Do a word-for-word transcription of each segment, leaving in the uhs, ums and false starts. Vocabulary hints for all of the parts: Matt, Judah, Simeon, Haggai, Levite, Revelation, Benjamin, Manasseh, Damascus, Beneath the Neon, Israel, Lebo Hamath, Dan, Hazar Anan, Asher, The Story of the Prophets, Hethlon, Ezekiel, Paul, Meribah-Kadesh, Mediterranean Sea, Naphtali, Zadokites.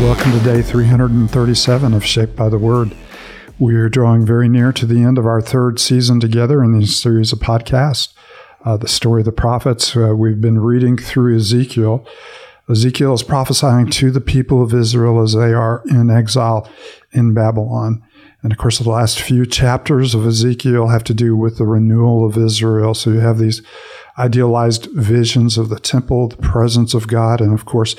Welcome to day three hundred thirty-seven of Shaped by the Word. We are drawing very near to the end of our third season together in this series of podcasts, uh, The Story of the Prophets. Uh, we've been reading through Ezekiel. Ezekiel is prophesying to the people of Israel as they are in exile in Babylon. And of course, the last few chapters of Ezekiel have to do with the renewal of Israel. So you have these idealized visions of the temple, the presence of God, and of course,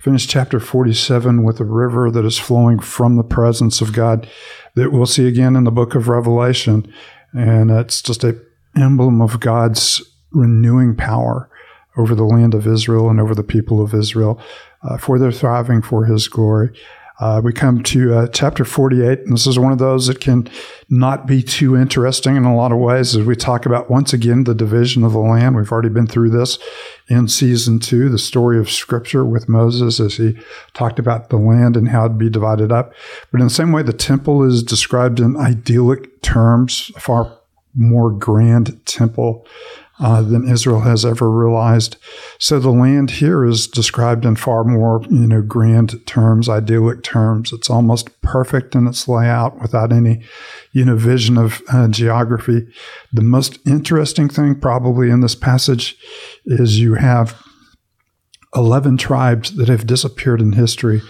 finish chapter forty-seven with a river that is flowing from the presence of God that we'll see again in the book of Revelation. And it's just an emblem of God's renewing power over the land of Israel and over the people of Israel uh, for their thriving for His glory. Uh, we come to uh, chapter forty-eight, and this is one of those that can not be too interesting in a lot of ways as we talk about, once again, the division of the land. We've already been through this in season two, the story of Scripture with Moses as he talked about the land and how it'd be divided up. But in the same way, the temple is described in idyllic terms, a far more grand temple Uh, than Israel has ever realized. So the land here is described in far more, you know, grand terms, idyllic terms. It's almost perfect in its layout without any, you know, vision of uh, geography. The most interesting thing probably in this passage is you have eleven tribes that have disappeared in history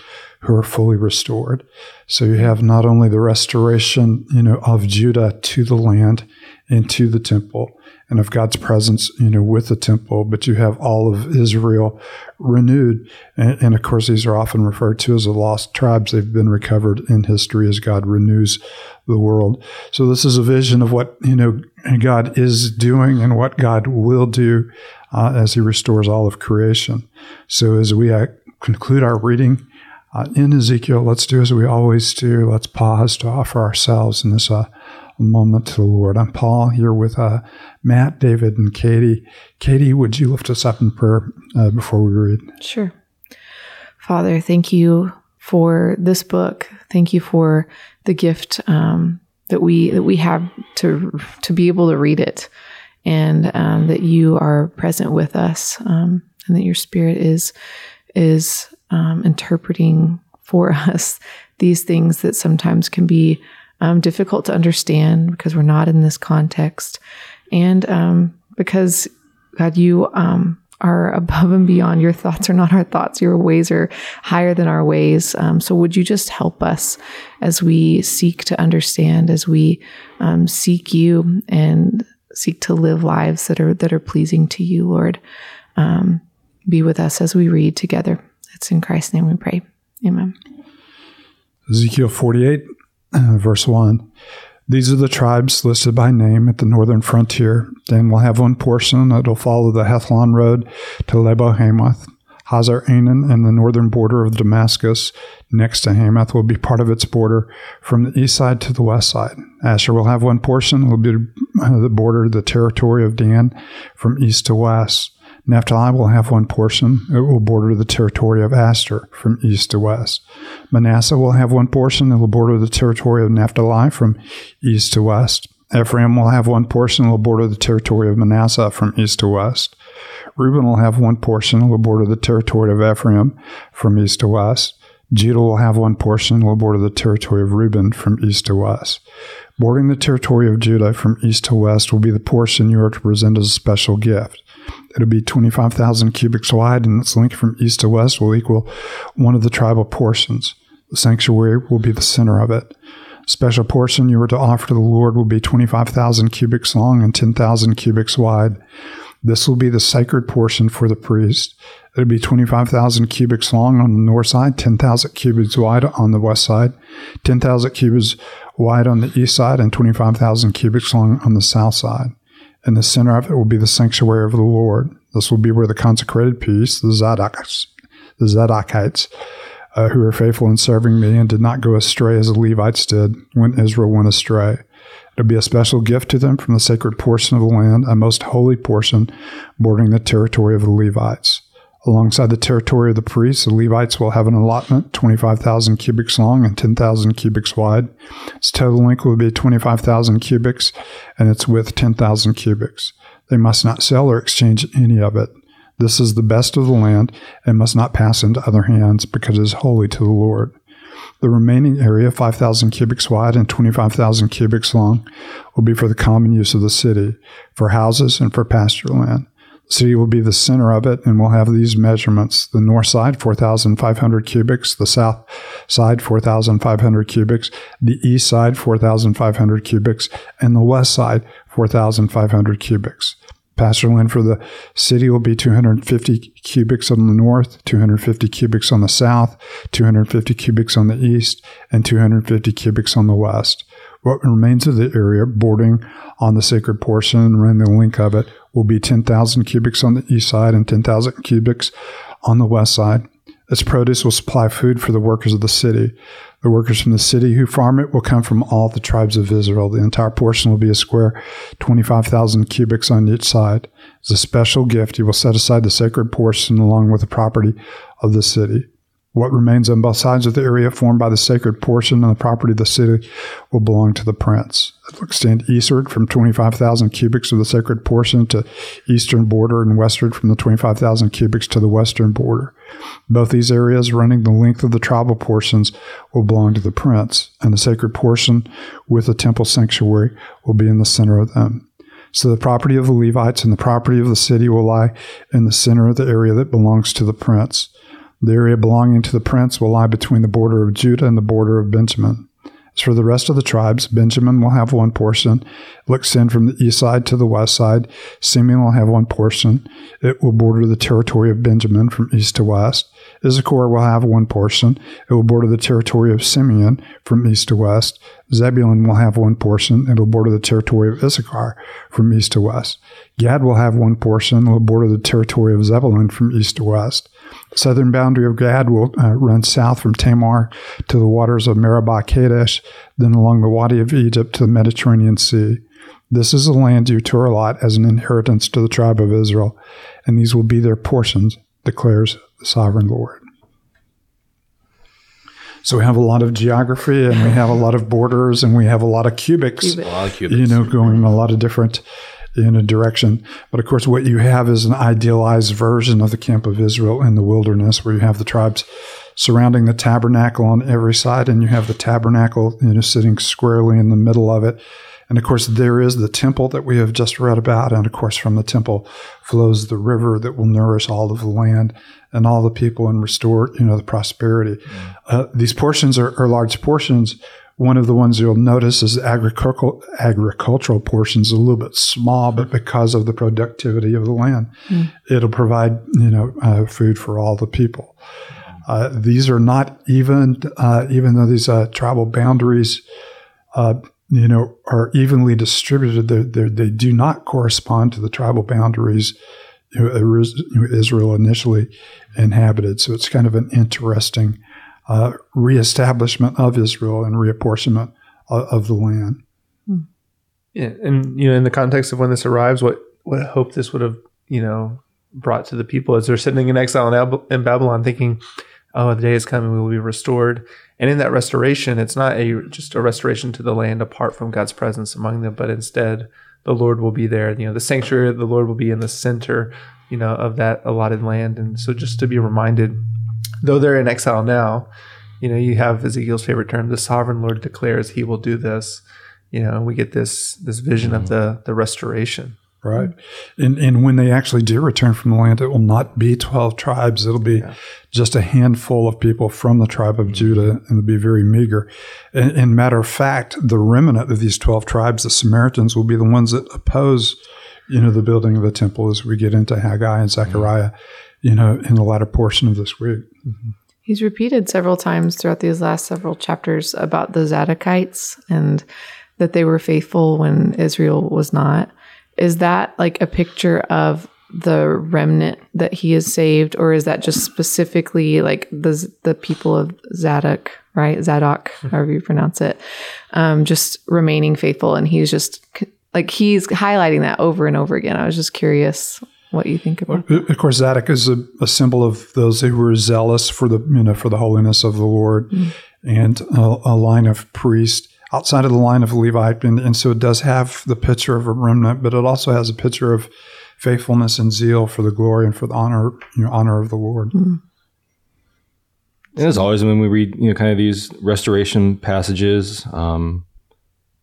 who are fully restored. So you have not only the restoration, you know, of Judah to the land and to the temple, and of God's presence, you know, with the temple, but you have all of Israel renewed. And, and of course, these are often referred to as the lost tribes. They've been recovered in history as God renews the world. So this is a vision of what, you know, God is doing and what God will do uh, as He restores all of creation. So as we uh, conclude our reading uh, in Ezekiel, let's do as we always do. Let's pause to offer ourselves in this uh, A moment to the Lord. I'm Paul here with uh, Matt, David, and Katie. Katie, would you lift us up in prayer uh, before we read? Sure. Father, thank you for this book. Thank you for the gift um, that we that we have to to be able to read it, and um, that you are present with us, um, and that your Spirit is is um, interpreting for us these things that sometimes can be Um, difficult to understand because we're not in this context, and um, because God, you um, are above and beyond. Your thoughts are not our thoughts. Your ways are higher than our ways. Um, so would you just help us as we seek to understand, as we um, seek you and seek to live lives that are that are pleasing to you, Lord. Um, be with us as we read together. It's in Christ's name we pray. Amen. Ezekiel forty-eight. Verse one, these are the tribes listed by name at the northern frontier. Dan will have one portion that will follow the Hethlon road to Lebo Hamath. Hazar Anan and the northern border of Damascus next to Hamath will be part of its border from the east side to the west side. Asher will have one portion that will be the border of the territory of Dan from east to west. Naphtali will have one portion. It will border the territory of Asher from east to west. Manasseh will have one portion. It will border the territory of Naphtali from east to west. Ephraim will have one portion. It will border the territory of Manasseh from east to west. Reuben will have one portion. It will border the territory of Ephraim from east to west. Judah will have one portion. It will border the territory of Reuben from east to west. Bordering the territory of Judah from east to west will be the portion you are to present as a special gift. It'll be twenty-five thousand cubits wide, and its length from east to west will equal one of the tribal portions. The sanctuary will be the center of it. A special portion you are to offer to the Lord will be twenty-five thousand cubits long and ten thousand cubits wide. This will be the sacred portion for the priest. It'll be twenty-five thousand cubits long on the north side, ten thousand cubits wide on the west side, ten thousand cubits wide on the east side, and twenty-five thousand cubits long on the south side. In the center of it will be the sanctuary of the Lord. This will be where the consecrated priests, the Zadokites, the Zadokites uh, who are faithful in serving me and did not go astray as the Levites did when Israel went astray. It'll be a special gift to them from the sacred portion of the land, a most holy portion bordering the territory of the Levites. Alongside the territory of the priests, the Levites will have an allotment, twenty-five thousand cubits long and ten thousand cubits wide. Its total length will be twenty-five thousand cubits, and its width ten thousand cubits. They must not sell or exchange any of it. This is the best of the land and must not pass into other hands because it is holy to the Lord. The remaining area, five thousand cubits wide and twenty-five thousand cubits long, will be for the common use of the city, for houses and for pasture land. The city will be the center of it and will have these measurements. The north side, four thousand five hundred cubits. The south side, four thousand five hundred cubits. The east side, four thousand five hundred cubits. And the west side, four thousand five hundred cubits. Pasture land for the city will be two hundred fifty cubits on the north, two hundred fifty cubits on the south, two hundred fifty cubits on the east, and two hundred fifty cubits on the west. What remains of the area bordering on the sacred portion and around the length of it will be ten thousand cubits on the east side and ten thousand cubits on the west side. Its produce will supply food for the workers of the city. The workers from the city who farm it will come from all the tribes of Israel. The entire portion will be a square, twenty-five thousand cubits on each side. As a special gift, you will set aside the sacred portion along with the property of the city. What remains on both sides of the area formed by the sacred portion and the property of the city will belong to the prince. It will extend eastward from twenty-five thousand cubits of the sacred portion to eastern border and westward from the twenty-five thousand cubits to the western border. Both these areas running the length of the tribal portions will belong to the prince, and the sacred portion with the temple sanctuary will be in the center of them. So the property of the Levites and the property of the city will lie in the center of the area that belongs to the prince. The area belonging to the prince will lie between the border of Judah and the border of Benjamin. As for the rest of the tribes, Benjamin will have one portion. It will extend from the east side to the west side. Simeon will have one portion. It will border the territory of Benjamin from east to west. Issachar will have one portion. It will border the territory of Simeon from east to west. Zebulun will have one portion. It will border the territory of Issachar from east to west. Gad will have one portion. It will border the territory of Zebulun from east to west. The southern boundary of Gad will uh, run south from Tamar to the waters of Meribah-Kadesh, then along the Wadi of Egypt to the Mediterranean Sea. This is the land due to our lot as an inheritance to the tribe of Israel, and these will be their portions, declares the sovereign Lord. So we have a lot of geography, and we have a lot of borders, and we have a lot of cubics, Cubic. a lot of cubics. you know, going in a lot of different in a direction. But of course, what you have is an idealized version of the camp of Israel in the wilderness, where you have the tribes surrounding the tabernacle on every side, and you have the tabernacle, you know, sitting squarely in the middle of it. And of course, there is the temple that we have just read about. And of course, from the temple flows the river that will nourish all of the land and all the people and restore, you know, the prosperity. Mm-hmm. Uh, these portions are, are large portions. One of the ones you'll notice is the agricultural, agricultural portions a little bit small, but because of the productivity of the land, mm. it'll provide, you know, uh, food for all the people. Uh, these are not even, uh, even though these uh, tribal boundaries, uh, you know, are evenly distributed, they're, they're, they do not correspond to the tribal boundaries you know, Israel initially inhabited. So it's kind of an interesting Uh, reestablishment of Israel and reapportionment of, of the land. Yeah, and you know, in the context of when this arrives, what what hope this would have you know brought to the people as they're sitting in exile in, Ab- in Babylon, thinking, "Oh, the day is coming; we will be restored." And in that restoration, it's not a just a restoration to the land apart from God's presence among them, but instead, the Lord will be there. You know, the sanctuary of the Lord will be in the center, you know, of that allotted land. And so, just to be reminded. Though they're in exile now, you know, you have Ezekiel's favorite term, the sovereign Lord declares he will do this. You know, we get this this vision mm-hmm. of the, the restoration. Right. And and when they actually do return from the land, it will not be twelve tribes. It'll be yeah. just a handful of people from the tribe of mm-hmm. Judah, and it'll be very meager. And, and matter of fact, the remnant of these twelve tribes, the Samaritans, will be the ones that oppose, you know, the building of the temple as we get into Haggai and Zechariah. Mm-hmm. You know, in the latter portion of this week. Mm-hmm. He's repeated several times throughout these last several chapters about the Zadokites and that they were faithful when Israel was not. Is that like a picture of the remnant that he has saved, or is that just specifically like the the people of Zadok, right? Zadok, mm-hmm. however you pronounce it, um, just remaining faithful. And he's just like, he's highlighting that over and over again. I was just curious what you think about that. Of course, Zadok is a, a symbol of those who were zealous for the you know for the holiness of the Lord, mm-hmm. and a, a line of priests outside of the line of Levite, and, and so it does have the picture of a remnant, but it also has a picture of faithfulness and zeal for the glory and for the honor, you know, honor of the Lord. Mm-hmm. And as always, when we read, you know, kind of these restoration passages, um,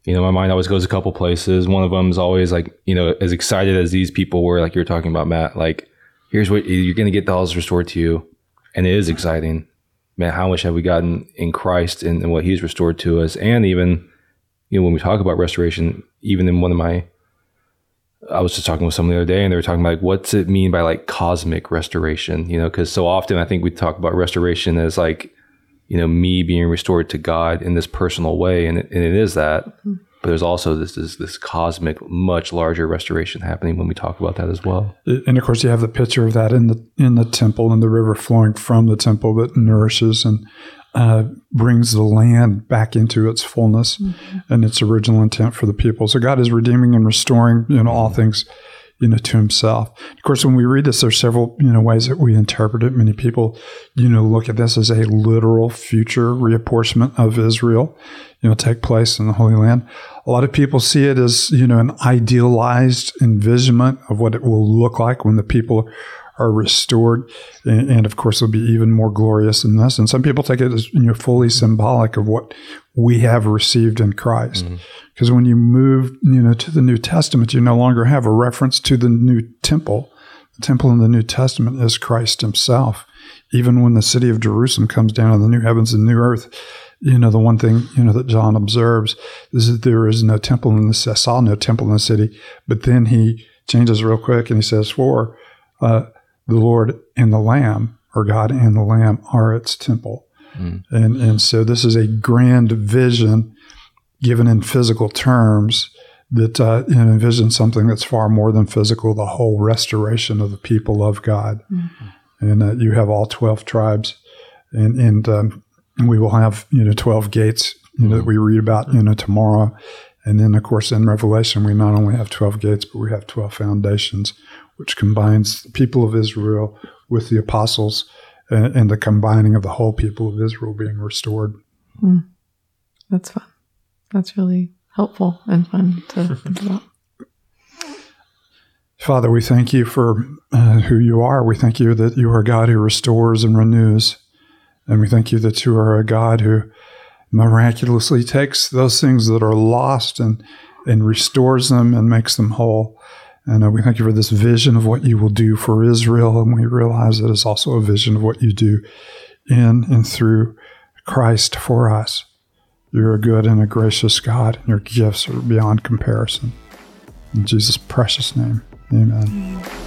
you know, my mind always goes a couple places. One of them is always like, you know, as excited as these people were, like you were talking about, Matt, like, here's what you're going to get, all restored to you. And it is exciting. Man, how much have we gotten in Christ and, and what he's restored to us? And even, you know, when we talk about restoration, even in one of my, I was just talking with someone the other day and they were talking about like, what's it mean by like cosmic restoration? You know, because so often I think we talk about restoration as like, you know, me being restored to God in this personal way. And it, and it is that, mm-hmm. but there's also this, this, this cosmic, much larger restoration happening when we talk about that as well. And of course you have the picture of that in the, in the temple and the river flowing from the temple that nourishes and uh, brings the land back into its fullness mm-hmm. and its original intent for the people. So God is redeeming and restoring, you know, all mm-hmm. things, you know, to himself. Of course, when we read this, there's several, you know, ways that we interpret it. Many people, you know, look at this as a literal future reapportionment of Israel, you know, take place in the Holy Land. A lot of people see it as, you know, an idealized envisionment of what it will look like when the people are restored. And, and of course, it'll be even more glorious than this. And some people take it as, you know, fully symbolic of what we have received in Christ. Mm-hmm. Because when you move, you know, to the New Testament, you no longer have a reference to the new temple. The temple in the New Testament is Christ himself. Even when the city of Jerusalem comes down on the new heavens and new earth, you know, the one thing, you know, that John observes is that there is no temple in the city. I saw no temple in the city. But then he changes real quick and he says, for uh, the Lord and the Lamb, or God and the Lamb, are its temple. Mm. And, and so this is a grand vision given in physical terms, that uh, envisions something that's far more than physical, the whole restoration of the people of God. Mm-hmm. And uh, you have all twelve tribes, and and, um, and we will have, you know, twelve gates, you mm-hmm. know, that we read about, you know, tomorrow. And then, of course, in Revelation, we not only have twelve gates, but we have twelve foundations, which combines the people of Israel with the apostles and, and the combining of the whole people of Israel being restored. Mm. That's fun. That's really helpful and fun to think about. Father, we thank you for uh, who you are. We thank you that you are a God who restores and renews. And we thank you that you are a God who miraculously takes those things that are lost and, and restores them and makes them whole. And uh, we thank you for this vision of what you will do for Israel. And we realize that it's also a vision of what you do in and through Christ for us. You're a good and a gracious God, and your gifts are beyond comparison. In Jesus' precious name, amen.